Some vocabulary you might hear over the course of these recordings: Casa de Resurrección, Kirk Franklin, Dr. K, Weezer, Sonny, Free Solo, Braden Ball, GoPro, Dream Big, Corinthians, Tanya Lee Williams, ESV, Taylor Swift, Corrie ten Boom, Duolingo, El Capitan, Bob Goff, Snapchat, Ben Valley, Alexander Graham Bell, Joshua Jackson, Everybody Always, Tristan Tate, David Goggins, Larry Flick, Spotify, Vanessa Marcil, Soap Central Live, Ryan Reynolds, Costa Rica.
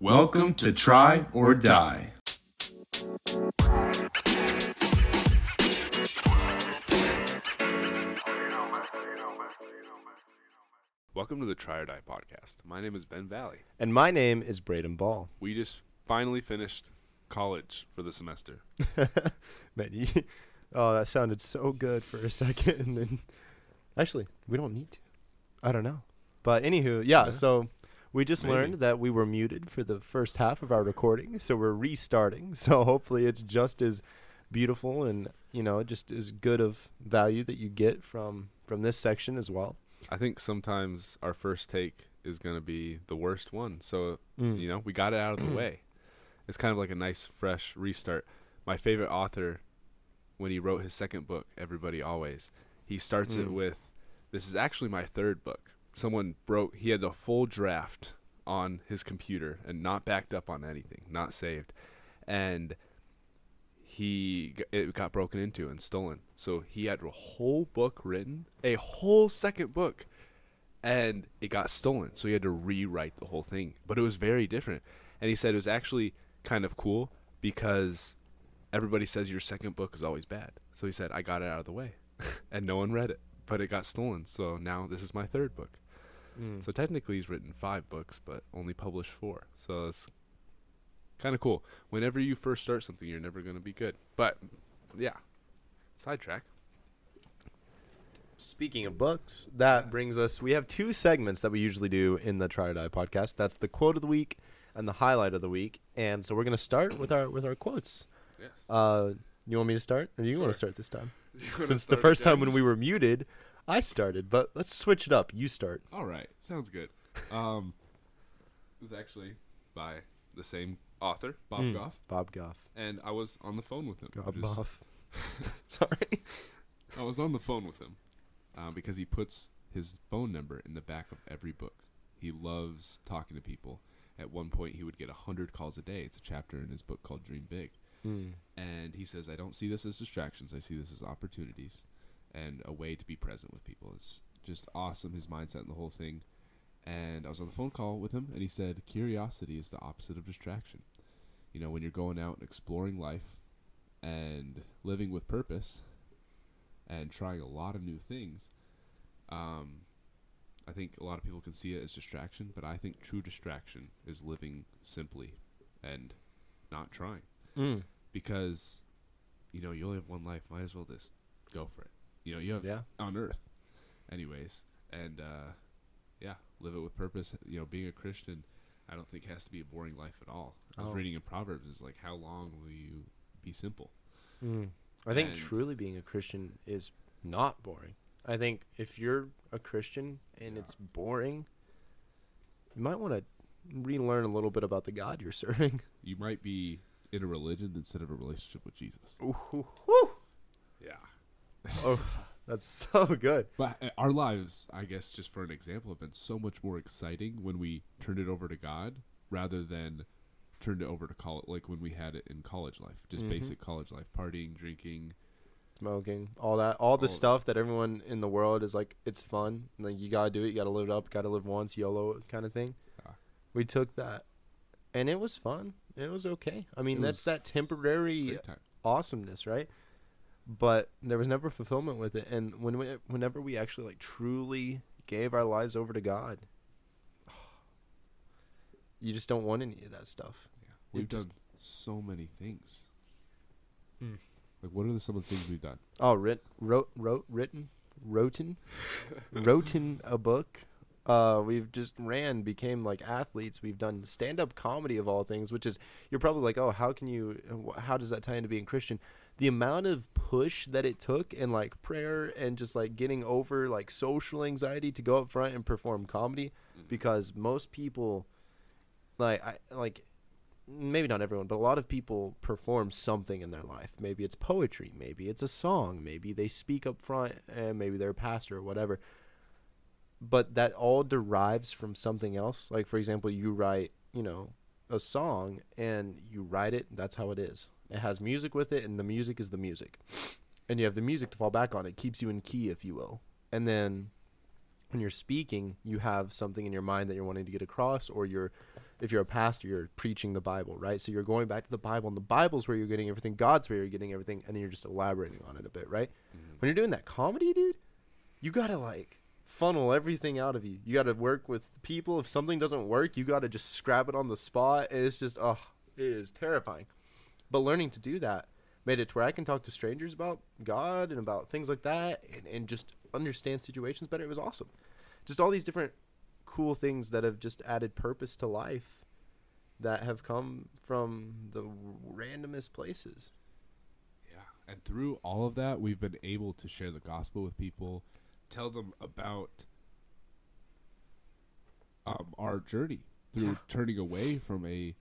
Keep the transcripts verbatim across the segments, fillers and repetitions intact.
Welcome to Try or Die. Welcome to the Try or Die podcast. My name is Ben Valley. And my name is Braden Ball. We just finally finished college for the semester. Man, you, oh, that sounded so good for a second. And then, actually, we don't need to. I don't know. But anywho, yeah, yeah. so... We just Maybe. learned that we were muted for the first half of our recording, so we're restarting. So hopefully it's just as beautiful and, you know, just as good of value that you get from, from this section as well. I think sometimes our first take is going to be the worst one. So, mm. you know, we got it out of the way. It's kind of like a nice, fresh restart. My favorite author, when he wrote his second book, Everybody Always, he starts mm. it with, this is actually my third book. Someone broke, he had the full draft on his computer and not backed up on anything, not saved. And he, it got broken into and stolen. So he had a whole book written, a whole second book, and it got stolen. So he had to rewrite the whole thing, but it was very different. And he said it was actually kind of cool because everybody says your second book is always bad. So he said, I got it out of the way and no one read it, but it got stolen. So now this is my third book. Mm. So technically he's written five books, but only published four. So it's kind of cool. Whenever you first start something, you're never going to be good. But yeah, sidetrack. Speaking of books, that brings us, we have two segments that we usually do in the Try or Die podcast. That's the quote of the week and the highlight of the week. And so we're going to start with our, with our quotes. Yes. Uh, you want me to start or do you sure. want to start this time? Since the first again. time when we were muted, I started, but let's switch it up. You start. All right. Sounds good. Um, it was actually by the same author, Bob mm. Goff. Bob Goff. And I was on the phone with him. Bob Goff. Sorry. I was on the phone with him uh, because he puts his phone number in the back of every book. He loves talking to people. At one point, he would get one hundred calls a day. It's a chapter in his book called Dream Big. Mm. And he says, I don't see this as distractions. I see this as opportunities and a way to be present with people. It's just awesome, his mindset and the whole thing. And I was on the phone call with him, and he said, curiosity is the opposite of distraction. You know, when you're going out and exploring life and living with purpose and trying a lot of new things, um, I think a lot of people can see it as distraction, but I think true distraction is living simply and not trying. Mm. Because, you know, you only have one life. Might as well just go for it. You know, you have yeah. on earth anyways. And, uh, yeah, live it with purpose. You know, being a Christian, I don't think has to be a boring life at all. Oh. I was reading in Proverbs, is like, how long will you be simple? Mm. I think and truly being a Christian is not boring. I think if you're a Christian and yeah. it's boring, you might want to relearn a little bit about the God you're serving. You might be in a religion instead of a relationship with Jesus. Ooh, ooh, ooh. Yeah. Oh, that's so good. But our lives, I guess, just for an example, have been so much more exciting when we turned it over to God rather than turned it over to college, like when we had it in college life, just mm-hmm. basic college life, partying, drinking, smoking, all that, all the all stuff that. that everyone in the world is like, it's fun. And like, you got to do it. You got to live it up. Got to live once, YOLO kind of thing. Yeah. We took that and it was fun. It was okay. I mean, it that's that temporary awesomeness, right? But there was never fulfillment with it. And when we, whenever we actually like truly gave our lives over to God, you just don't want any of that stuff. Yeah. We've it done just, so many things. Hmm. Like, what are some of the things we've done? Oh, writ, wrote, wrote, written, wroten, wroten a book. Uh, we've just ran, became like athletes. We've done stand-up comedy of all things, which is, you're probably like, oh, how can you, how does that tie into being Christian? The amount of push that it took and like prayer and just like getting over like social anxiety to go up front and perform comedy, mm-hmm. because most people like, I, like maybe not everyone, but a lot of people perform something in their life. Maybe it's poetry. Maybe it's a song. Maybe they speak up front and maybe they're a pastor or whatever. But that all derives from something else. Like, for example, you write, you know, a song and you write it. That's how it is. It has music with it, and the music is the music. And you have the music to fall back on. It keeps you in key, if you will. And then when you're speaking, you have something in your mind that you're wanting to get across, or you're if you're a pastor, you're preaching the Bible, right? So you're going back to the Bible, and the Bible's where you're getting everything. God's where you're getting everything, and then you're just elaborating on it a bit, right? Mm-hmm. When you're doing that comedy, dude, you got to, like, funnel everything out of you. You got to work with people. If something doesn't work, you got to just scrap it on the spot. And it's just, oh, it is terrifying. But learning to do that made it to where I can talk to strangers about God and about things like that, and, and just understand situations better. It was awesome. Just all these different cool things that have just added purpose to life that have come from the randomest places. Yeah. And through all of that, we've been able to share the gospel with people, tell them about um, our journey through yeah. turning away from a,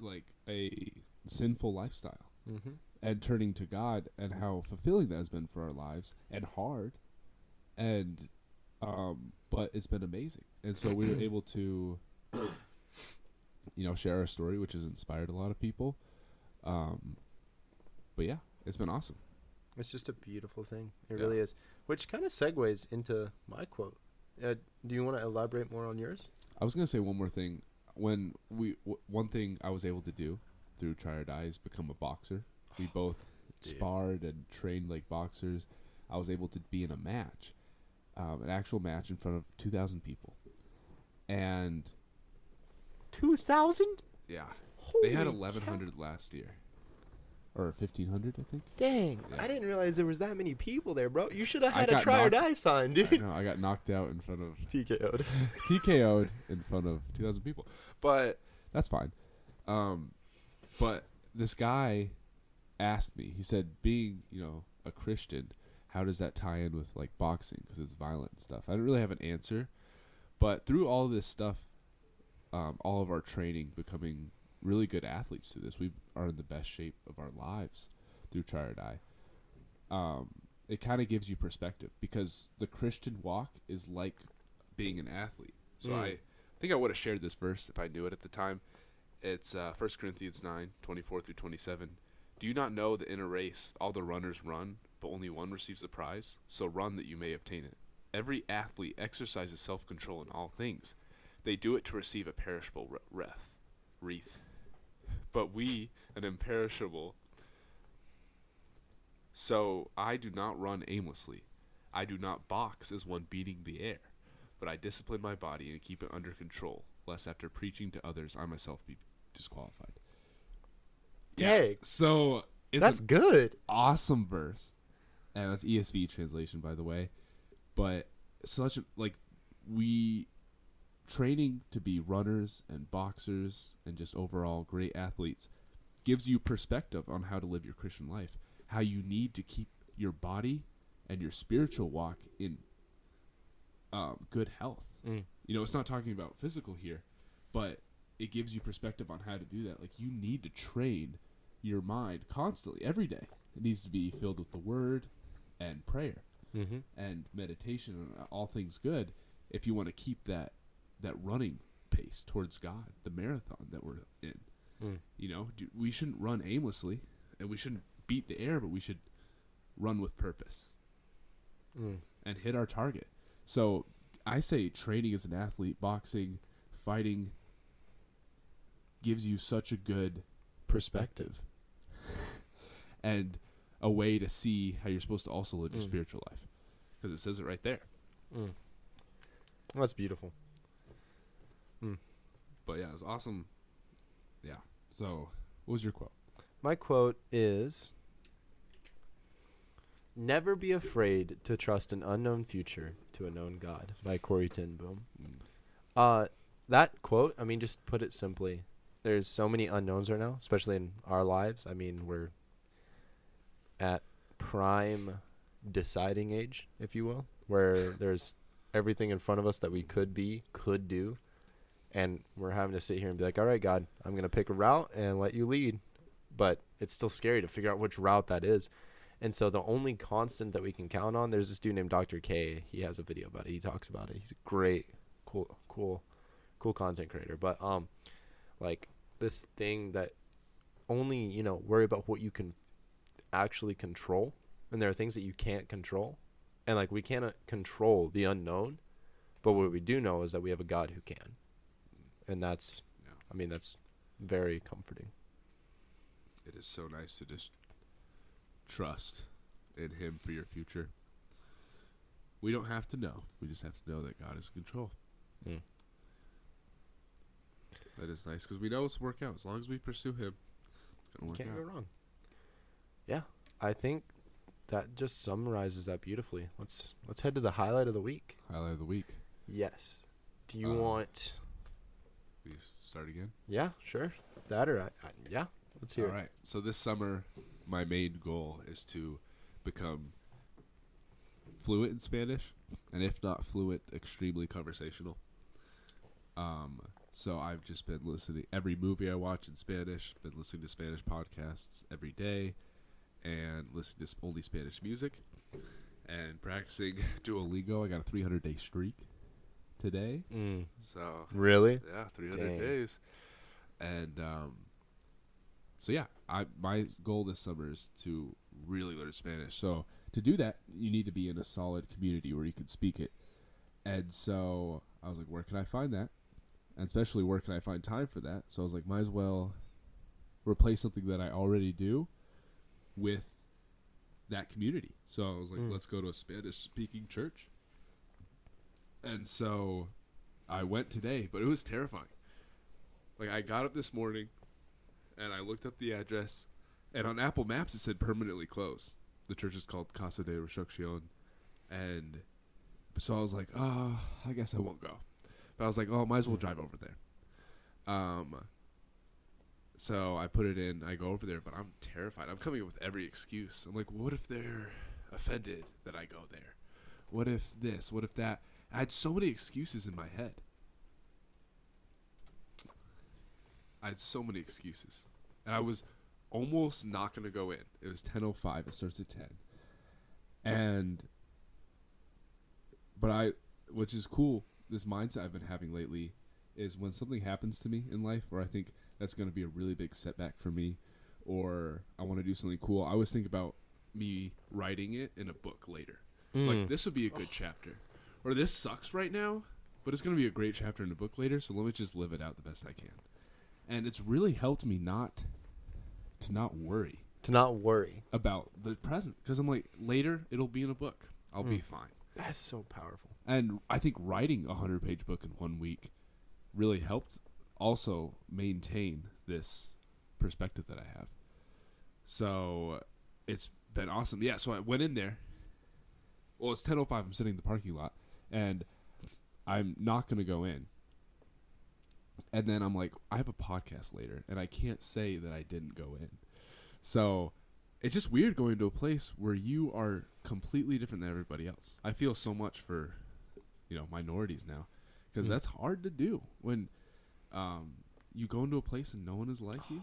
like, a sinful lifestyle. Mm-hmm. And turning to God, and how fulfilling that has been for our lives, and hard, and um, but it's been amazing. And so we were able to, you know, share our story, which has inspired a lot of people. Um, but yeah, it's been awesome. It's just a beautiful thing. It yeah. really is. Which kind of segues into my quote. Uh, do you want to elaborate more on yours? I was going to say one more thing. When we w- one thing I was able to do through Try or Die is become a boxer. We both Dude. sparred and trained like boxers. I was able to be in a match, um, an actual match in front of two thousand people. And two thousand? Yeah. Holy they had eleven hundred cow. last year. Or fifteen hundred, I think. Dang. Yeah. I didn't realize there was that many people there, bro. You should have had a Try knocked, or Die sign, dude. I know. I got knocked out in front of... T K O'd. T K O'd in front of two thousand people. But that's fine. Um... But this guy asked me, he said, being, you know, a Christian, how does that tie in with, like, boxing? Because it's violent stuff. I didn't really have an answer. But through all this stuff, um, all of our training, becoming really good athletes through this, we are in the best shape of our lives through Try or Die. Um, it kind of gives you perspective, because the Christian walk is like being an athlete. So mm. I think I would have shared this verse if I knew it at the time. It's uh, First Corinthians nine, twenty-four through twenty-seven. Do you not know that in a race all the runners run, but only one receives the prize? So run that you may obtain it. Every athlete exercises self-control in all things. They do it to receive a perishable re- wreath, wreath. But we, an imperishable. So I do not run aimlessly. I do not box as one beating the air. But I discipline my body and keep it under control, lest after preaching to others, I myself be disqualified. Dang. Yeah. So it's that's good. Awesome verse. And that's E S V translation, by the way. But such a, like, we training to be runners and boxers and just overall great athletes gives you perspective on how to live your Christian life, how you need to keep your body and your spiritual walk in um, good health. Mm. You know, it's not talking about physical here, but it gives you perspective on how to do that. Like, you need to train your mind constantly, every day. It needs to be filled with the word and prayer mm-hmm. and meditation and all things good if you want to keep that that running pace towards God, the marathon that we're in. Mm. You know, we shouldn't run aimlessly, and we shouldn't beat the air, but we should run with purpose mm. and hit our target. So I say training as an athlete, boxing, fighting, gives you such a good perspective and a way to see how you're supposed to also live mm. your spiritual life, because it says it right there. Mm. That's beautiful. Mm. But yeah, it was awesome. Yeah. So what was your quote? My quote is, never be afraid to trust an unknown future to a known God by Corrie ten Boom. Mm. Uh, that quote, I mean, just put it simply, there's so many unknowns right now, especially in our lives. I mean, we're at prime deciding age, if you will, where there's everything in front of us that we could be, could do. And we're having to sit here and be like, all right, God, I'm going to pick a route and let you lead. But it's still scary to figure out which route that is. And so the only constant that we can count on, there's this dude named Doctor K. He has a video about it. He talks about it. He's a great, cool, cool, cool content creator. But um, like this thing that only, you know, worry about what you can actually control. And there are things that you can't control. And like we cannot control the unknown. But what we do know is that we have a God who can. And that's, yeah. I mean, that's very comforting. It is so nice to just trust in him for your future. We don't have to know. We just have to know that God is in control. Mm. That is nice because we know it's work out. As long as we pursue him, it's going to work out. Can't go wrong. Yeah. I think that just summarizes that beautifully. Let's let's head to the highlight of the week. Highlight of the week. Yes. Do you um, want... We start again? Yeah, sure. That or... I, I, yeah. Let's hear All it. All right. So this summer, my main goal is to become fluent in Spanish, and if not fluent, extremely conversational. Um, so I've just been listening every movie I watch in Spanish, been listening to Spanish podcasts every day, and listening to only Spanish music, and practicing Duolingo. I got a three hundred day streak today. Mm. So really, yeah, three hundred Dang. days, and um, so yeah, I my goal this summer is to really learn Spanish. So. To do that, you need to be in a solid community where you can speak it. And so I was like, where can I find that? And especially where can I find time for that? So I was like, might as well replace something that I already do with that community. So I was like, mm. let's go to a Spanish-speaking church. And so I went today, but it was terrifying. Like, I got up this morning, and I looked up the address, and on Apple Maps it said permanently closed. The church is called Casa de Resurrección. And so I was like, oh, I guess I won't go. But I was like, oh, might as well drive over there. Um. So I put it in. I go over there, but I'm terrified. I'm coming up with every excuse. I'm like, what if they're offended that I go there? What if this? What if that? I had so many excuses in my head. I had so many excuses. And I was... almost not going to go in. It was ten oh five. It starts at ten. And, but I, which is cool, this mindset I've been having lately is when something happens to me in life where I think that's going to be a really big setback for me or I want to do something cool, I always think about me writing it in a book later. Mm. Like, this would be a good oh. chapter. Or this sucks right now, but it's going to be a great chapter in a book later, so let me just live it out the best I can. And it's really helped me not... To not worry. To not worry. About the present. Because I'm like, later, it'll be in a book. I'll mm. be fine. That's so powerful. And I think writing a hundred page book in one week really helped also maintain this perspective that I have. So it's been awesome. Yeah, so I went in there. Well, it's ten oh five. I'm sitting in the parking lot. And I'm not going to go in. And then I'm like, I have a podcast later, and I can't say that I didn't go in. So it's just weird going to a place where you are completely different than everybody else. I feel so much for, you know, minorities now, because mm. that's hard to do when um, you go into a place and no one is like you.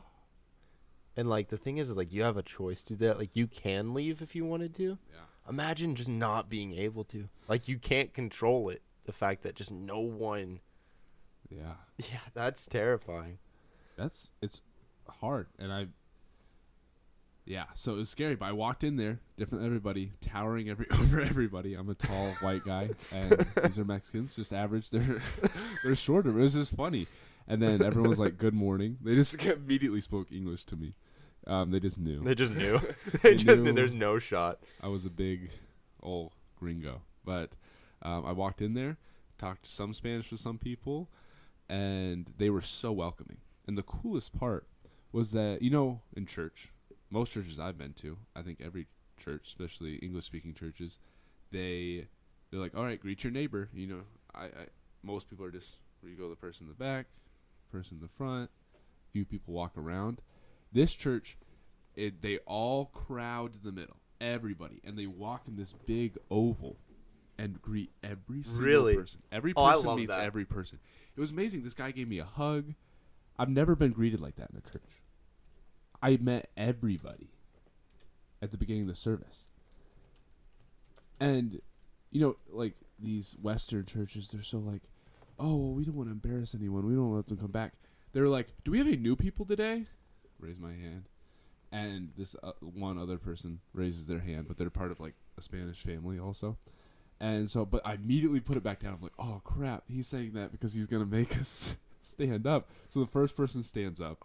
And, like, the thing is, is, like, you have a choice to do that. Like, you can leave if you wanted to. Yeah. Imagine just not being able to. Like, you can't control it, the fact that just no one... Yeah. Yeah, that's terrifying. That's, it's hard. And I, yeah, so it was scary. But I walked in there, different than everybody, towering every over everybody. I'm a tall white guy, and these are Mexicans, just average. They're, they're shorter. It was just funny. And then everyone was like, good morning. They just immediately spoke English to me. Um, they just knew. They just knew. they, they just knew, knew there's no shot. I was a big old gringo. But um, I walked in there, talked some Spanish with some people. And they were so welcoming. And the coolest part was that, you know, in church, most churches I've been to, I think every church, especially English-speaking churches, they, they're like, all right, greet your neighbor. You know, I, I most people are just, where you go, the person in the back, person in the front, few people walk around. This church, it, they all crowd the middle, everybody, and they walk in this big oval and greet every single really? person. Every person oh, meets that. every person. It was amazing. This guy gave me a hug. I've never been greeted like that in a church. I met everybody at the beginning of the service. And, you know, like these Western churches, they're so like, oh, well, we don't want to embarrass anyone. We don't let them come back. They're like, do we have any new people today? Raise my hand. And this uh, one other person raises their hand, but they're part of like a Spanish family also. And so, but I immediately put it back down. I'm like, oh, crap. He's saying that because he's going to make us stand up. So the first person stands up,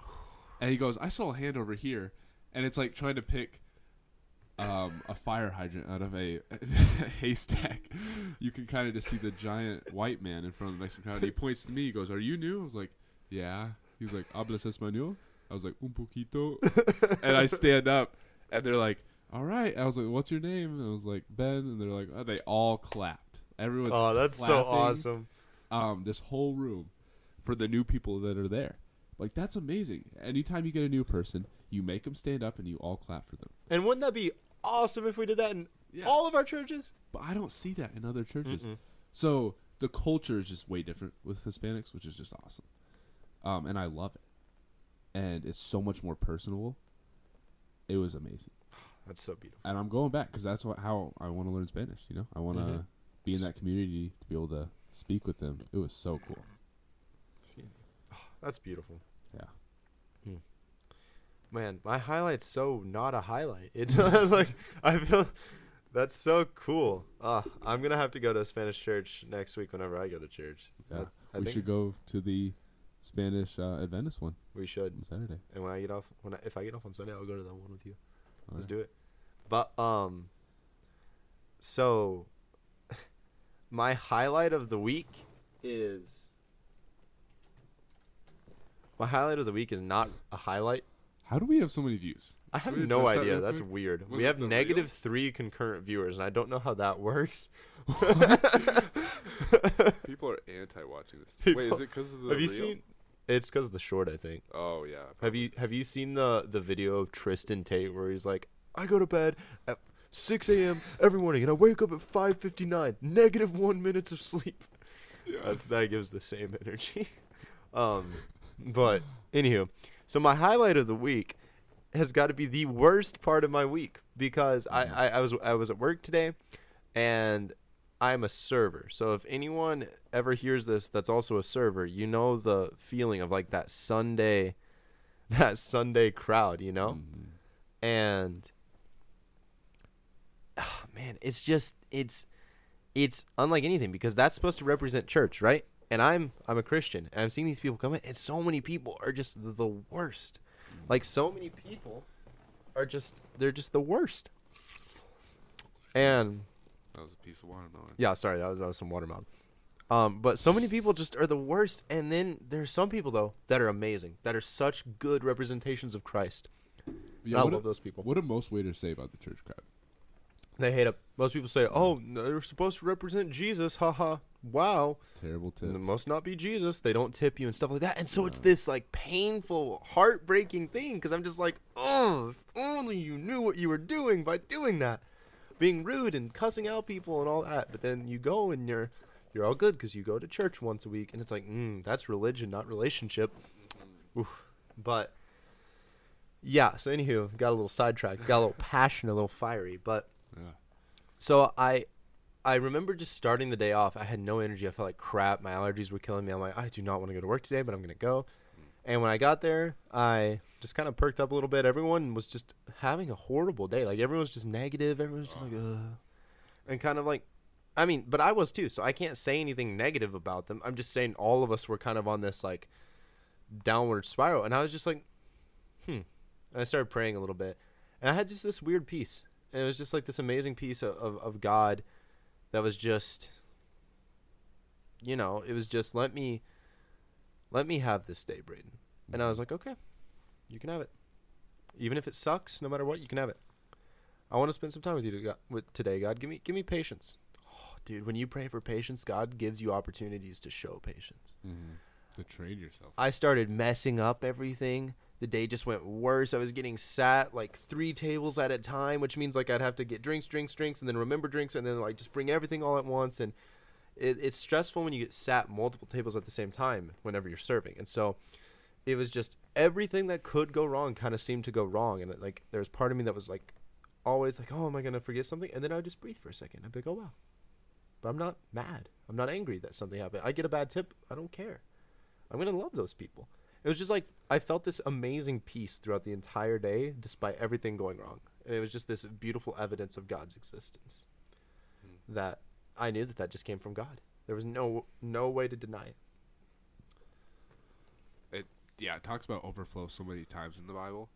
and he goes, I saw a hand over here. And it's like trying to pick um, a fire hydrant out of a, a haystack. You can kind of just see the giant white man in front of the Mexican crowd. He points to me. He goes, are you new? I was like, yeah. He's like, ¿hablas español? I was like, un poquito. And I stand up, and they're like, all right. I was like, what's your name? And I was like, Ben. And they're like, oh, they all clapped. Everyone's clapping. Oh, that's so awesome. Um, this whole room for the new people that are there. Like, that's amazing. Anytime you get a new person, you make them stand up and you all clap for them. And wouldn't that be awesome if we did that in yeah. all of our churches? But I don't see that in other churches. Mm-mm. So the culture is just way different with Hispanics, which is just awesome. Um, and I love it. And it's so much more personable. It was amazing. That's so beautiful. And I'm going back because that's what, how I want to learn Spanish. You know, I want to mm-hmm. be in that community to be able to speak with them. It was so cool. That's beautiful. Yeah. Hmm. Man, my highlight's so not a highlight. It's like, I feel that's so cool. Uh, I'm going to have to go to a Spanish church next week whenever I go to church. Yeah. I, I we should go to the Spanish uh, Adventist one. We should. On Saturday. And when I get off, when I, if I get off on Sunday, I'll go to that one with you. All Let's right. do it. But, um, so my highlight of the week is. My highlight of the week is not a highlight. How do we have so many views? I have no idea. That That's weird. Was we have negative real? three concurrent viewers, and I don't know how that works. People are anti-watching this. People, Wait, is it because of the have you reel? Seen? It's because of the short, I think. Oh, yeah. Probably. Have you have you seen the, the video of Tristan Tate where he's like, I go to bed at six a.m. every morning, and I wake up at five fifty-nine, negative one minutes of sleep. Yeah. That's, that gives the same energy. Um... But, anywho, so my highlight of the week has got to be the worst part of my week because I, I, I was I was at work today, and I'm a server. So if anyone ever hears this that's also a server, you know the feeling of, like, that Sunday, that Sunday crowd, you know? Mm-hmm. And, oh, man, it's just, it's, it's unlike anything because that's supposed to represent church, right? And I'm I'm a Christian, and I'm seeing these people come in, and so many people are just the worst. Like, so many people are just, they're just the worst. And... That was a piece of watermelon. Yeah, sorry, that was, that was some watermelon. Um, but so many people just are the worst, and then there's some people, though, that are amazing, that are such good representations of Christ. Yeah, I love a, those people. What do most waiters say about the church crowd? They hate it. Most people say, oh, they're supposed to represent Jesus, haha. Wow. Terrible tips. It must not be Jesus. They don't tip you and stuff like that. And so yeah. it's this, like, painful, heartbreaking thing because I'm just like, oh, if only you knew what you were doing by doing that. Being rude and cussing out people and all that. But then you go and you're you're all good because you go to church once a week. And it's like, mm, that's religion, not relationship. Oof. But, yeah. So, anywho, got a little sidetracked. Got a little passionate, a little fiery. But, yeah. so I... I remember just starting the day off. I had no energy. I felt like crap. My allergies were killing me. I'm like, I do not want to go to work today, but I'm going to go. And when I got there, I just kind of perked up a little bit. Everyone was just having a horrible day. Like, everyone was just negative. Everyone was just like, ugh. And kind of like, I mean, but I was too. So I can't say anything negative about them. I'm just saying all of us were kind of on this, like, downward spiral. And I was just like, hmm. And I started praying a little bit. And I had just this weird peace. And it was just like this amazing peace of, of, of God. That was just, you know, it was just, let me, let me have this day, Braden. And I was like, okay, you can have it. Even if it sucks, no matter what, you can have it. I want to spend some time with you to God, with today, God. Give me, give me patience. Oh, dude, when you pray for patience, God gives you opportunities to show patience. Mm-hmm. To train yourself. I started messing up everything. The day just went worse. I was getting sat, like, three tables at a time, which means, like, I'd have to get drinks, drinks, drinks, and then remember drinks, and then, like, just bring everything all at once. And it, it's stressful when you get sat multiple tables at the same time whenever you're serving. And so it was just everything that could go wrong kind of seemed to go wrong. And, it, like, there was part of me that was, like, always, like, oh, am I going to forget something? And then I would just breathe for a second. I'd be like, oh, wow. But I'm not mad. I'm not angry that something happened. I get a bad tip. I don't care. I'm going to love those people. It was just like I felt this amazing peace throughout the entire day despite everything going wrong. And it was just this beautiful evidence of God's existence mm. that I knew that that just came from God. There was no no way to deny it. yeah, it talks about overflow so many times in the Bible.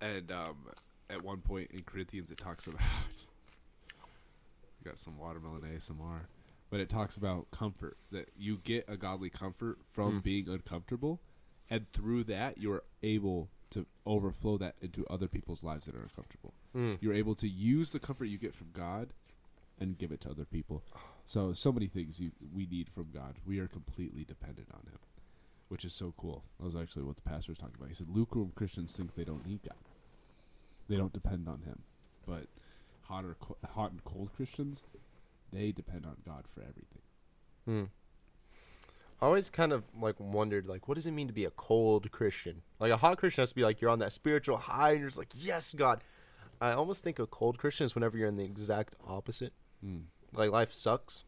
And um, at one point in Corinthians, it talks about... we got some watermelon A S M R. But it talks about comfort, that you get a godly comfort from mm. being uncomfortable. And through that, you're able to overflow that into other people's lives that are uncomfortable. Mm. You're able to use the comfort you get from God and give it to other people. So, so many things you, we need from God. We are completely dependent on him, which is so cool. That was actually what the pastor was talking about. He said, lukewarm Christians think they don't need God. They don't depend on him. But hot, or co- hot and cold Christians, they depend on God for everything. Hmm. I always kind of like wondered, like, what does it mean to be a cold Christian? Like, a hot Christian has to be like, you're on that spiritual high and you're just like, yes, God. I almost think a cold Christian is whenever you're in the exact opposite. Mm. Like, life sucks.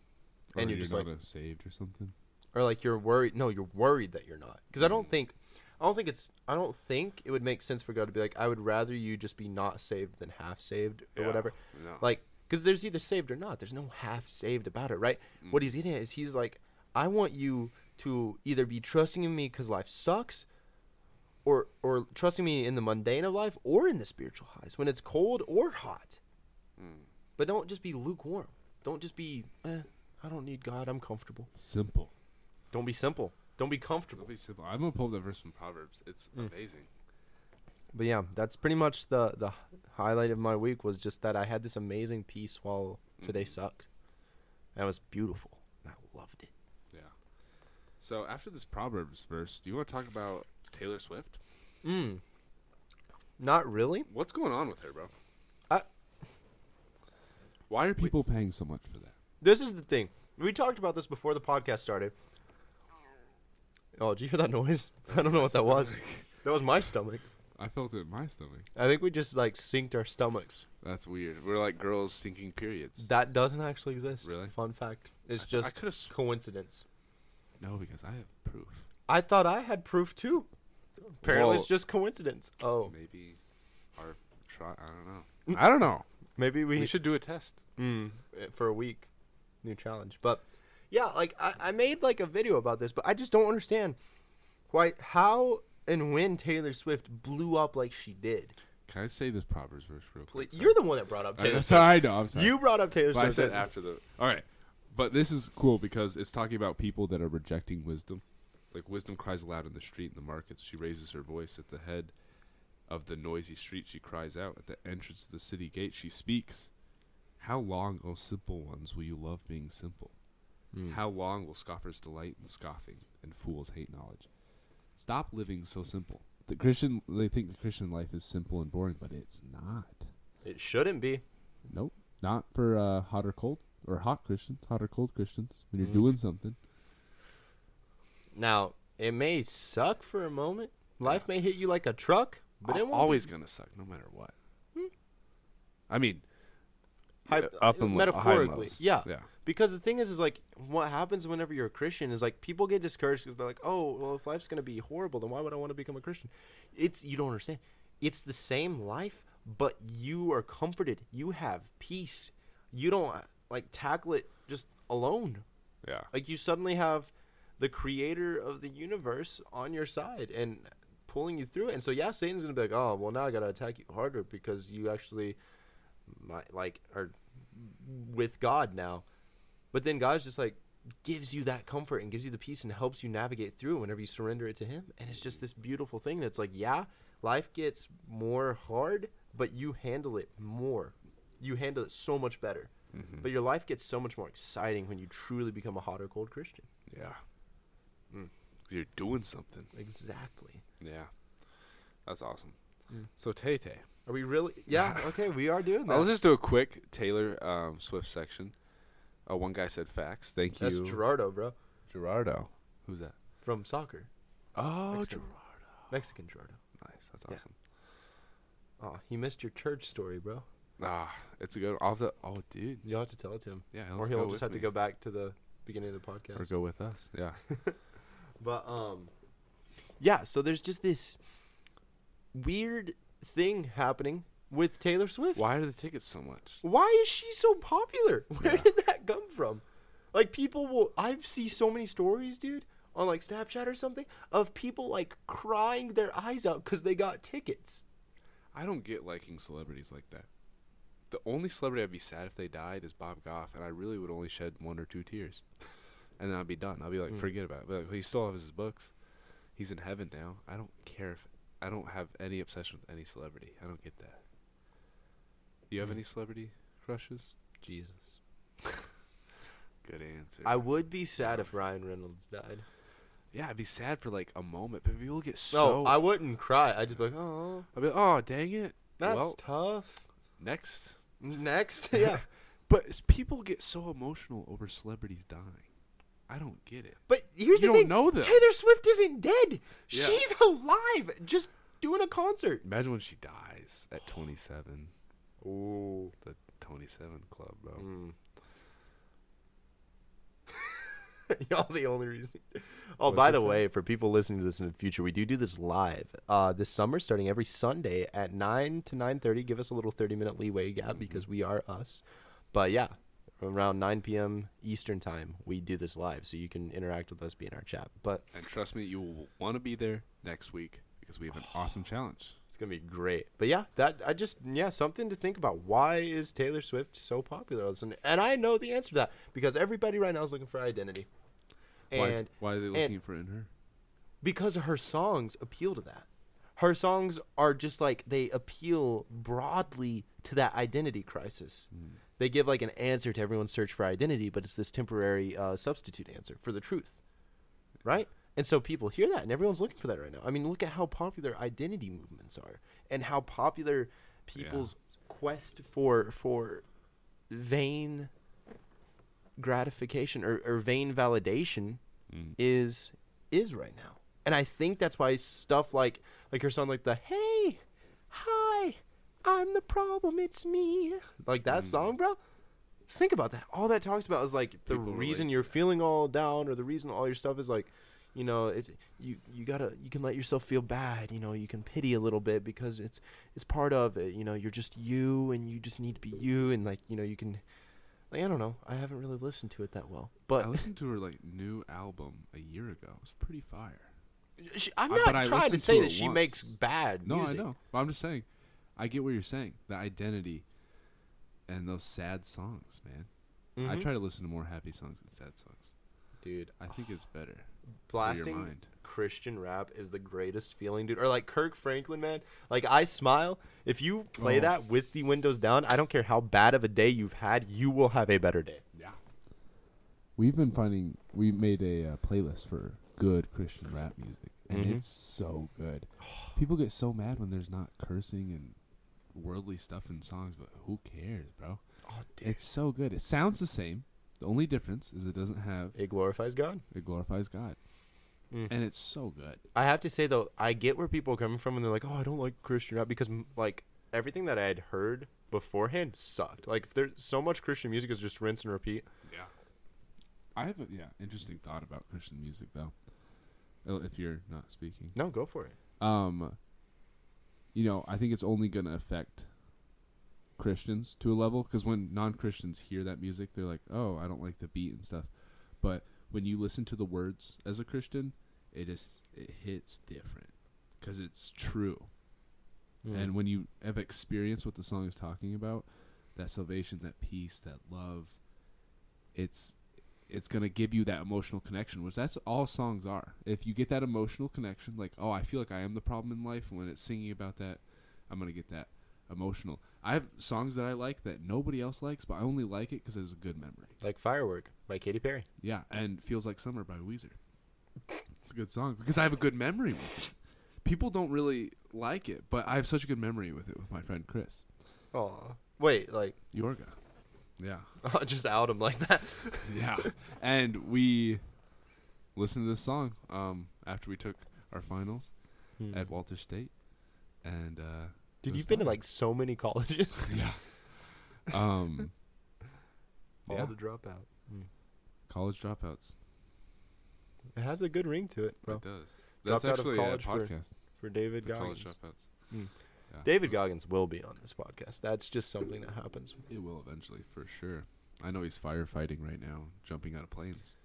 Or and you're, you're just not like saved or something. Or like you're worried. No, you're worried that you're not. Because mm. I don't think, I don't think it's, I don't think it would make sense for God to be like, I would rather you just be not saved than half saved or yeah, whatever. No. Like, because there's either saved or not. There's no half saved about it, right? Mm. What he's getting at is he's like, I want you to either be trusting in me because life sucks, or or trusting me in the mundane of life, or in the spiritual highs when it's cold or hot. Mm. But don't just be lukewarm. Don't just be, eh, I don't need God. I'm comfortable. Simple. Don't be simple. Don't be comfortable. Don't be simple. I'm gonna pull that verse from Proverbs. It's mm. amazing. But yeah, that's pretty much the the highlight of my week, was just that I had this amazing peace while mm-hmm. today sucked. That was beautiful. I loved it. So, after this Proverbs verse, do you want to talk about Taylor Swift? Mm. Not really. What's going on with her, bro? I, Why are people we, paying so much for that? This is the thing. We talked about this before the podcast started. Oh, did you hear that noise? I don't know what that was. That was my stomach. I felt it in my stomach. I think we just, like, synced our stomachs. That's weird. We're like girls syncing periods. That doesn't actually exist. Really? Fun fact. It's I, just I coincidence. No, because I have proof. I thought I had proof, too. Apparently, well, it's just coincidence. Oh. Maybe our try. I don't know. I don't know. Maybe we, we should do a test. Mm, for a week. New challenge. But, yeah, like, I, I made, like, a video about this, but I just don't understand why, how and when Taylor Swift blew up like she did. Can I say this Proverbs verse real quick? You're the one that brought up Taylor Swift. I know. I'm sorry. You brought up Taylor Swift. I said after the – all right. But this is cool because it's talking about people that are rejecting wisdom. Like, wisdom cries aloud in the street, in the markets. She raises her voice at the head of the noisy street. She cries out at the entrance to the city gate. She speaks. How long, O simple ones, will you love being simple? Mm. How long will scoffers delight in scoffing and fools hate knowledge? Stop living so simple. The Christian, they think the Christian life is simple and boring, but it's not. It shouldn't be. Nope. Not for uh, hot or cold. Or hot Christians, hot or cold Christians, when you're mm. doing something. Now, it may suck for a moment. Life yeah. may hit you like a truck, but I'll it won't always be. Gonna suck, no matter what. Hmm? I mean, Hy- up and metaphorically, high yeah. yeah. Because the thing is, is like, what happens whenever you're a Christian is like people get discouraged because they're like, oh, well, if life's gonna be horrible, then why would I want to become a Christian? It's you don't understand. It's the same life, but you are comforted. You have peace. You don't. Like, tackle it just alone. Yeah. Like, you suddenly have the creator of the universe on your side and pulling you through it. And so, yeah, Satan's going to be like, oh, well, now I got to attack you harder because you actually, like, are with God now. But then God's just, like, gives you that comfort and gives you the peace and helps you navigate through whenever you surrender it to him. And it's just this beautiful thing that's like, yeah, life gets more hard, but you handle it more. You handle it so much better. Mm-hmm. But your life gets so much more exciting when you truly become a hot or cold Christian. Yeah. Mm. You're doing something. Exactly. Yeah. That's awesome. Mm. So, Tay Tay. Are we really? Yeah, okay, we are doing that. Let's just do a quick Taylor um, Swift section. Uh, one guy said facts. Thank That's you. That's Gerardo, bro. Gerardo. Who's that? From soccer. Oh, Mexican. Gerardo. Mexican Gerardo. Nice. That's awesome. Yeah. Oh, he missed your church story, bro. Ah, it's a good one. To, oh, dude. You'll have to tell it to him. Yeah, Or he'll just have me. to go back to the beginning of the podcast. Or go with us, yeah. But, um, yeah, so there's just this weird thing happening with Taylor Swift. Why are the tickets so much? Why is she so popular? Where yeah. did that come from? Like, people will, I see so many stories, dude, on like Snapchat or something of people like crying their eyes out because they got tickets. I don't get liking celebrities like that. The only celebrity I'd be sad if they died is Bob Goff, and I really would only shed one or two tears. And then I'd be done. I'd be like, mm. forget about it. But like, he still has his books. He's in heaven now. I don't care if – I don't have any obsession with any celebrity. I don't get that. Do you have mm. any celebrity crushes? Jesus. Good answer. I would be sad if Ryan Reynolds died. Yeah, I'd be sad for like a moment, but people get so. No, I wouldn't cry. I'd just be like, oh. I'd be like, oh, dang it. That's well, tough. Next. Next, yeah. But people get so emotional over celebrities dying. I don't get it. But here's you the thing. You don't know them. Taylor Swift isn't dead. Yeah. She's alive, just doing a concert. Imagine when she dies at twenty-seven. Ooh. The twenty-seven Club, bro. Mm. Y'all the only reason. Oh, what by the way, for people listening to this in the future, we do do this live uh, this summer, starting every Sunday at nine to nine thirty. Give us a little thirty-minute leeway gap mm-hmm. because we are us. But, yeah, around nine p.m. Eastern time, we do this live. So you can interact with us, be in our chat. But And trust me, you will want to be there next week because we have an oh, awesome challenge. It's going to be great. But, yeah, that I just, yeah, something to think about. Why is Taylor Swift so popular? And I know the answer to that because everybody right now is looking for identity. And, why, is, why are they looking for in her? Because her songs appeal to that. Her songs are just like they appeal broadly to that identity crisis. Mm. They give like an answer to everyone's search for identity, but it's this temporary uh, substitute answer for the truth, right? And so people hear that, and everyone's looking for that right now. I mean, look at how popular identity movements are, and how popular people's yeah. quest for for vain. gratification or, or vain validation mm. is is right now. And I think that's why stuff like like her song, like the hey hi I'm the problem, it's me, like that mm. song, bro, think about that. All that talks about is like the People reason relate. You're feeling all down, or the reason all your stuff is like, you know, it's you you gotta you can let yourself feel bad, you know, you can pity a little bit because it's it's part of it, you know, you're just you and you just need to be you, and like, you know, you can Like, I don't know. I haven't really listened to it that well. But I listened to her like new album a year ago. It was pretty fire. She, I'm not I, trying to say to that she once. makes bad no, music. No, I know. But I'm just saying. I get what you're saying. The identity and those sad songs, man. Mm-hmm. I try to listen to more happy songs than sad songs. Dude. I think oh. it's better. Blasting Christian rap is the greatest feeling, dude. Or like Kirk Franklin, man. Like, I smile. If you play oh. that with the windows down, I don't care how bad of a day you've had, you will have a better day. Yeah. We've been finding we made a uh, playlist for good Christian rap music, and mm-hmm. it's so good. People get so mad when there's not cursing and worldly stuff in songs, but who cares, bro? Oh, dude. It's so good. It sounds the same. The only difference is it doesn't have... It glorifies God. It glorifies God. Mm. And it's so good. I have to say, though, I get where people are coming from, and they're like, oh, I don't like Christian rap, because, like, everything that I had heard beforehand sucked. Like, there's so much Christian music is just rinse and repeat. Yeah. I have a, yeah, interesting thought about Christian music, though, if you're not speaking. No, go for it. Um, you know, I think it's only going to affect... Christians to a level, because when non-Christians hear that music, they're like, oh, I don't like the beat and stuff. But when you listen to the words as a Christian, it is it hits different because it's true. Mm. And when you have experienced what the song is talking about, that salvation, that peace, that love, it's it's going to give you that emotional connection, which that's all songs are. If you get that emotional connection, like, oh, I feel like I am the problem in life, when it's singing about that, I'm going to get that emotional. I have songs that I like that nobody else likes, but I only like it because it's a good memory. Like Firework by Katy Perry. Yeah, and Feels Like Summer by Weezer. It's a good song because I have a good memory with it. People don't really like it, but I have such a good memory with it with my friend Chris. Oh, wait, like... Yorga. Yeah. Just out him like that. Yeah. And we listened to this song um, after we took our finals hmm. at Walter State. And... uh Dude, you've been to, like, so many colleges. Yeah. Um, All yeah. the dropout. Mm. College dropouts. It has a good ring to it, bro. It does. That's Dropped actually out of college a podcast. For, for David the Goggins. College dropouts. Mm. Yeah. David Goggins will be on this podcast. That's just something that happens. It will eventually, for sure. I know he's firefighting right now, jumping out of planes.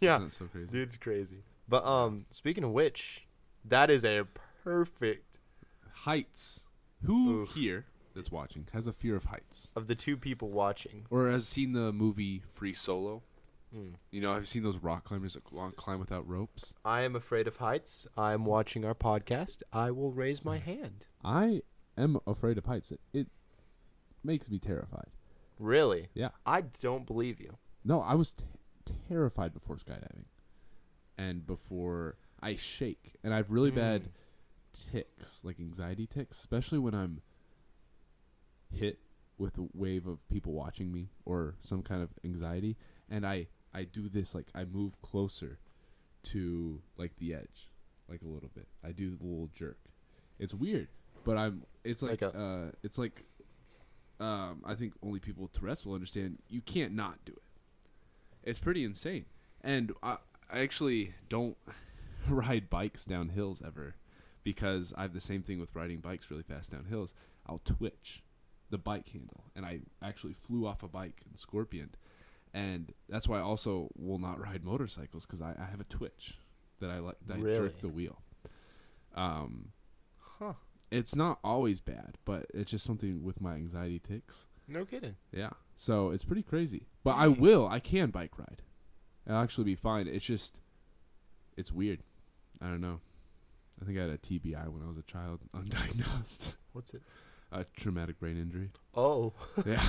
Yeah, that's so crazy. Dude's crazy. But um, speaking of which, that is a perfect heights. Who Oof. here that's watching has a fear of heights? Of the two people watching, or has seen the movie Free Solo? Mm. You know, have you seen those rock climbers that climb without ropes? I am afraid of heights. I'm watching our podcast. I will raise my hand. I am afraid of heights. It, it makes me terrified. Really? Yeah. I don't believe you. No, I was t- terrified before skydiving, and before I shake, and I have really mm. bad tics, like anxiety tics, especially when I'm hit with a wave of people watching me or some kind of anxiety, and I, I do this, like I move closer to like the edge, like a little bit. I do the little jerk. It's weird, but I'm. It's like, like a- uh, it's like. Um, I think only people with Tourette's will understand. You can't not do it. It's pretty insane. And I, I actually don't ride bikes down hills ever, because I have the same thing with riding bikes really fast down hills. I'll twitch the bike handle, and I actually flew off a bike and scorpioned. And that's why I also will not ride motorcycles, because I, I have a twitch that I like. That really? I jerk the wheel. Um, huh. It's not always bad, but it's just something with my anxiety tics. No kidding. Yeah. So it's pretty crazy. But Dang. I will. I can bike ride. I'll actually be fine. It's just, it's weird. I don't know. I think I had a T B I when I was a child, undiagnosed. What's it? A traumatic brain injury. Oh. Yeah.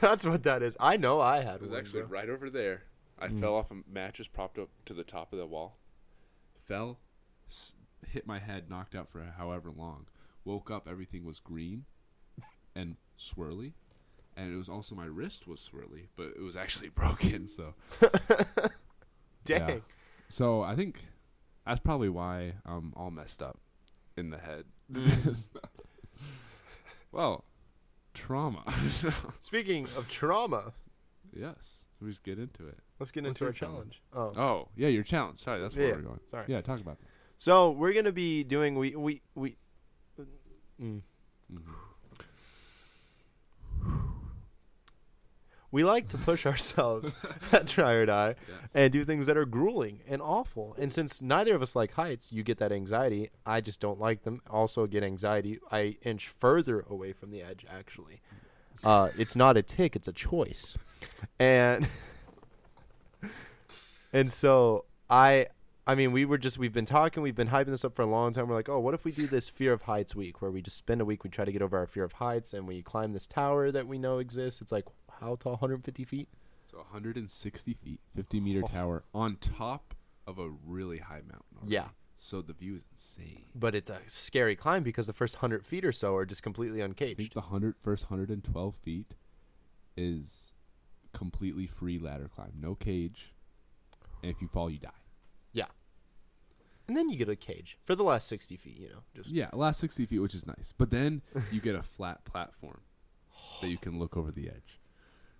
That's what that is. I know I had one. It was one, actually bro. right over there. I mm. fell off a mattress propped up to the top of the wall. Fell. S- hit my head, knocked out for however long, woke up, everything was green and swirly, and it was also my wrist was swirly, but it was actually broken, so dang. Yeah. So I think that's probably why I'm all messed up in the head. Well, trauma. Speaking of trauma, yes, we just get into it. Let's get What's into our challenge, challenge? Oh. oh yeah your challenge sorry that's where yeah, we're going sorry yeah talk about that. So we're gonna be doing we we we. Mm. Mm-hmm. We like to push ourselves at Try or Die, yeah. and do things that are grueling and awful. And since neither of us like heights, you get that anxiety. I just don't like them. Also get anxiety. I inch further away from the edge. Actually, uh, it's not a tick; it's a choice. And and so I. I mean, we were just, we've been talking, we've been hyping this up for a long time. We're like, oh, what if we do this fear of heights week, where we just spend a week, we try to get over our fear of heights, and we climb this tower that we know exists. It's like, how tall? one hundred fifty feet? So one hundred sixty feet, fifty meter oh. tower on top of a really high mountain. Already. Yeah. So the view is insane. But it's a scary climb, because the first one hundred feet or so are just completely uncaged. I think the one hundred, first one hundred twelve feet is completely free ladder climb. No cage. And if you fall, you die. And then you get a cage for the last sixty feet, you know. Just yeah, last sixty feet, which is nice. But then you get a flat platform that you can look over the edge,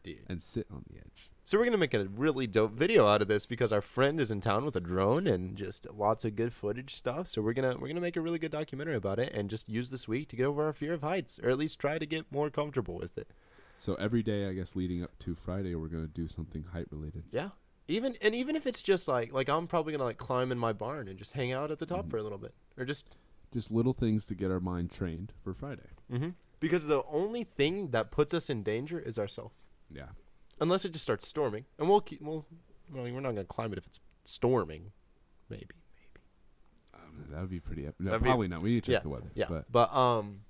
dude, and sit on the edge. So we're going to make a really dope video out of this, because our friend is in town with a drone and just lots of good footage stuff. So we're going to we're gonna make a really good documentary about it, and just use this week to get over our fear of heights, or at least try to get more comfortable with it. So every day, I guess, leading up to Friday, we're going to do something height-related. Yeah. Even and even if it's just like like I'm probably gonna like climb in my barn and just hang out at the top mm-hmm. for a little bit, or just just little things to get our mind trained for Friday. Mm-hmm. Because the only thing that puts us in danger is ourself. Yeah. Unless it just starts storming, and we'll keep we'll. Well, we're not gonna climb it if it's storming. Maybe, maybe. Um, that would be pretty. Ep- no, That'd probably be, not. We need to check yeah, the weather. Yeah. But. but um,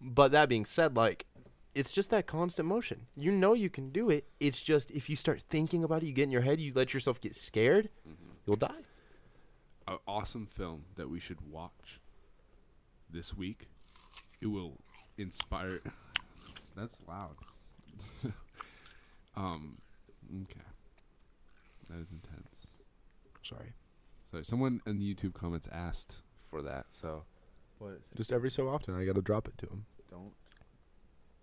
but that being said, like. It's just that constant motion. You know you can do it. It's just if you start thinking about it, you get in your head, you let yourself get scared, mm-hmm. you'll die. An awesome film that we should watch this week. It will inspire. That's loud. um, okay. That is intense. Sorry. Sorry. Someone in the YouTube comments asked for that. So, what is it? Just every so often, I got to drop it to them. Don't.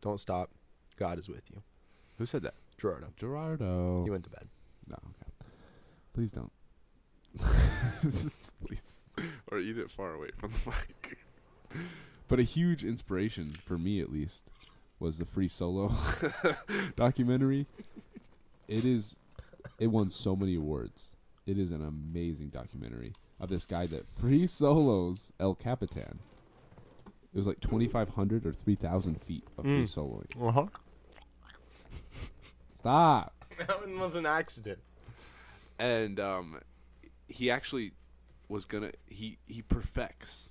Don't stop. God is with you. Who said that? Gerardo. Gerardo. He went to bed. No, okay. Please don't. Please. Or eat it far away from the mic. But a huge inspiration, for me at least, was the Free Solo documentary. It is It won so many awards. It is an amazing documentary of this guy that free solos El Capitan. It was like twenty-five hundred or three thousand feet of free mm. soloing. Uh-huh. Stop. That one was an accident. And um, he actually was going to, he, he perfects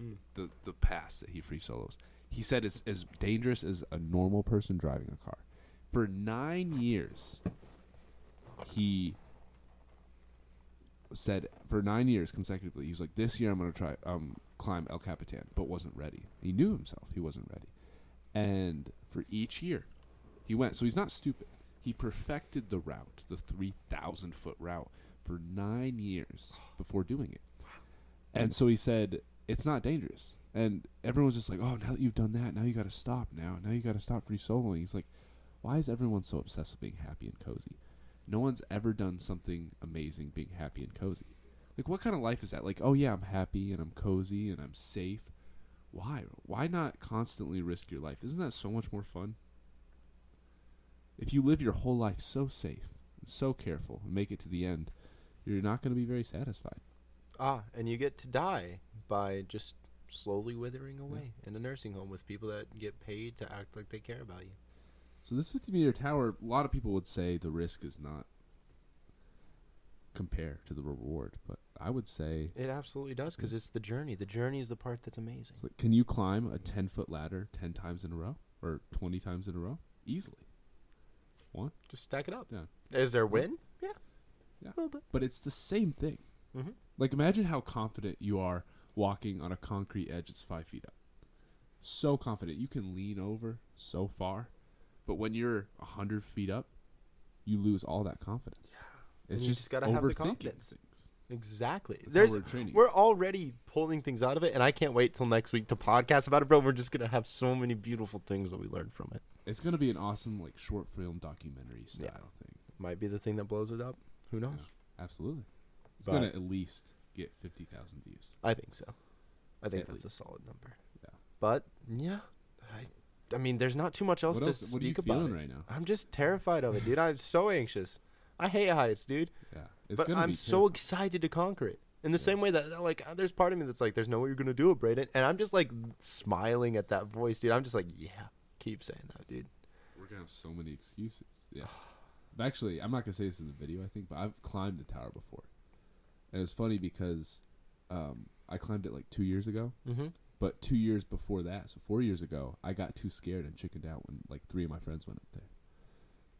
mm. the, the pass that he free solos. He said it's as dangerous as a normal person driving a car. For nine years, he said, for nine years consecutively, he was like, this year I'm going to try um, climb El Capitan, but wasn't ready. He knew himself. He wasn't ready. And for each year, he went. So he's not stupid. He perfected the route, the three thousand foot route, for nine years before doing it. And so he said, it's not dangerous. And everyone's just like, oh, now that you've done that, now you got to stop now. Now you got to stop free soloing. He's like, why is everyone so obsessed with being happy and cozy? No one's ever done something amazing being happy and cozy. Like, what kind of life is that? Like, oh, yeah, I'm happy and I'm cozy and I'm safe. Why? Why not constantly risk your life? Isn't that so much more fun? If you live your whole life so safe and so careful and make it to the end, you're not going to be very satisfied. Ah, and you get to die by just slowly withering away yeah. in a nursing home with people that get paid to act like they care about you. So this fifty-meter tower, a lot of people would say the risk is not compare to the reward, but I would say... It absolutely does, because it's, it's the journey. The journey is the part that's amazing. Like, can you climb a ten-foot ladder ten times in a row? Or twenty times in a row? Easily. One. Just stack it up. Yeah. Is there a win? Yeah. yeah. A little bit. But it's the same thing. Mm-hmm. Like, imagine how confident you are walking on a concrete edge that's five feet up. So confident. You can lean over so far. But when you're one hundred feet up, you lose all that confidence. Yeah. It's you just, just got to have the confidence. Things. Exactly. There's, we're, we're already pulling things out of it, and I can't wait till next week to podcast about it, bro. We're just going to have so many beautiful things that we learned from it. It's going to be an awesome like short film documentary style yeah. thing. Might be the thing that blows it up. Who knows? Yeah, absolutely. It's going to at least get fifty thousand views. I think so. I think at that's least. a solid number. Yeah. But, yeah, I... I mean, there's not too much else what to else? speak about. What are you feeling right now? I'm just terrified of it, dude. I'm so anxious. I hate heights, dude. Yeah, it's but I'm so excited to conquer it. In the yeah. same way that, like, there's part of me that's like, there's no way you're gonna do it, Brayden. And I'm just like smiling at that voice, dude. I'm just like, yeah, keep saying that, dude. We're gonna have so many excuses. Yeah. Actually, I'm not gonna say this in the video, I think, but I've climbed the tower before, and it's funny because um, I climbed it like two years ago. Mm-hmm. But two years before that, so four years ago, I got too scared and chickened out when like three of my friends went up there.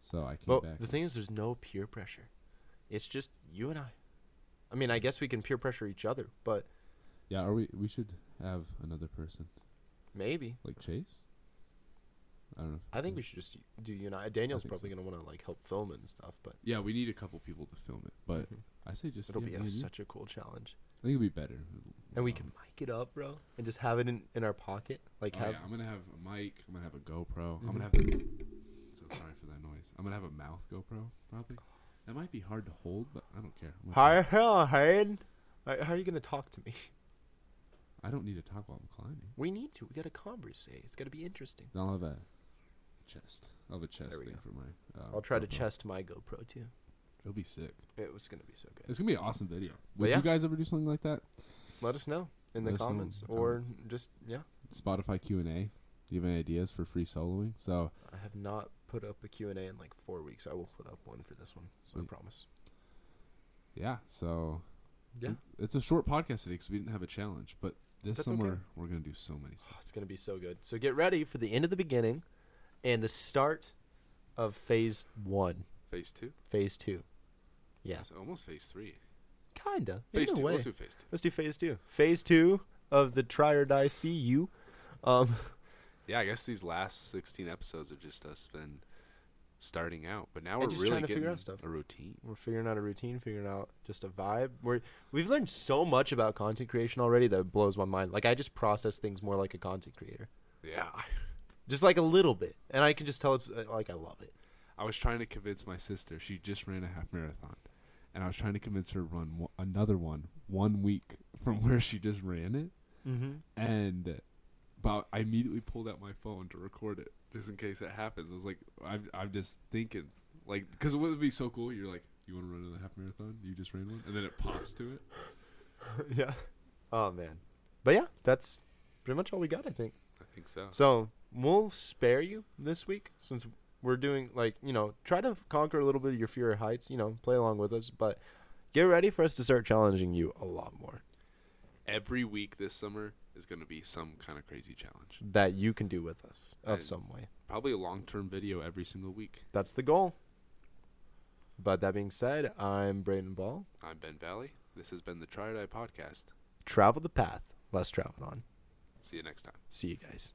So I came but back. The thing is, there's no peer pressure. It's just you and I. I mean, I guess we can peer pressure each other, but yeah, or we we should have another person. Maybe like Chase. I don't know. I think we should just do you and I. Daniel's probably so. gonna want to like help film it and stuff, but yeah, we need a couple people to film it. But mm-hmm. I say just it'll yeah, be a, such a cool challenge. I think it'd be better. And um, we can mic it up, bro, and just have it in, in our pocket. Like, oh have yeah, I'm gonna have a mic. I'm gonna have a GoPro. Mm-hmm. I'm gonna have. A, so sorry for that noise. I'm gonna have a mouth GoPro, probably. That might be hard to hold, but I don't care. Hi, hello, Hayden. How are you gonna talk to me? I don't need to talk while I'm climbing. We need to. We gotta conversate. It's gotta be interesting. I'll have a chest. I'll have a chest thing go. for my. Uh, I'll try GoPro. to chest my GoPro too. It'll be sick. It was going to be so good. It's going to be an awesome video. Would yeah. you guys ever do something like that? Let us know in the comments, in the or comments. just, yeah. Spotify Q and A. Do you have any ideas for free soloing? So I have not put up a Q and A in like four weeks. I will put up one for this one, so I promise. Yeah, so yeah, it's a short podcast today because we didn't have a challenge, but this That's summer okay. we're going to do so many stuff. Oh, it's going to be so good. So get ready for the end of the beginning and the start of phase one. Phase two? Phase two. Yeah. It's almost phase three. Kinda. Phase two. Way. Let's do phase two. Let's do phase two. Phase two of the Try or Die C U. Um, yeah, I guess these last sixteen episodes are just us been starting out. But now we're just really trying to getting figure out stuff. a routine. We're figuring out a routine, figuring out just a vibe. We're, we've learned so much about content creation already that blows my mind. Like, I just process things more like a content creator. Yeah. Just like a little bit. And I can just tell it's like I love it. I was trying to convince my sister. She just ran a half marathon. And I was trying to convince her to run w- another one one week from where she just ran it. Mm-hmm. And but I immediately pulled out my phone to record it just in case it happens. I was like, I'm, I'm just thinking. Like, because it would be so cool. You're like, you want to run a half marathon? You just ran one? And then it pops to it. Yeah. Oh, man. But, yeah, that's pretty much all we got, I think. I think so. So, we'll spare you this week since we're doing, like, you know, try to conquer a little bit of your fear of heights. You know, play along with us. But get ready for us to start challenging you a lot more. Every week this summer is going to be some kind of crazy challenge. That you can do with us of and some way. Probably a long-term video every single week. That's the goal. But that being said, I'm Brayden Ball. I'm Ben Valley. This has been the Try or Die Podcast. Travel the path less traveled on. See you next time. See you guys.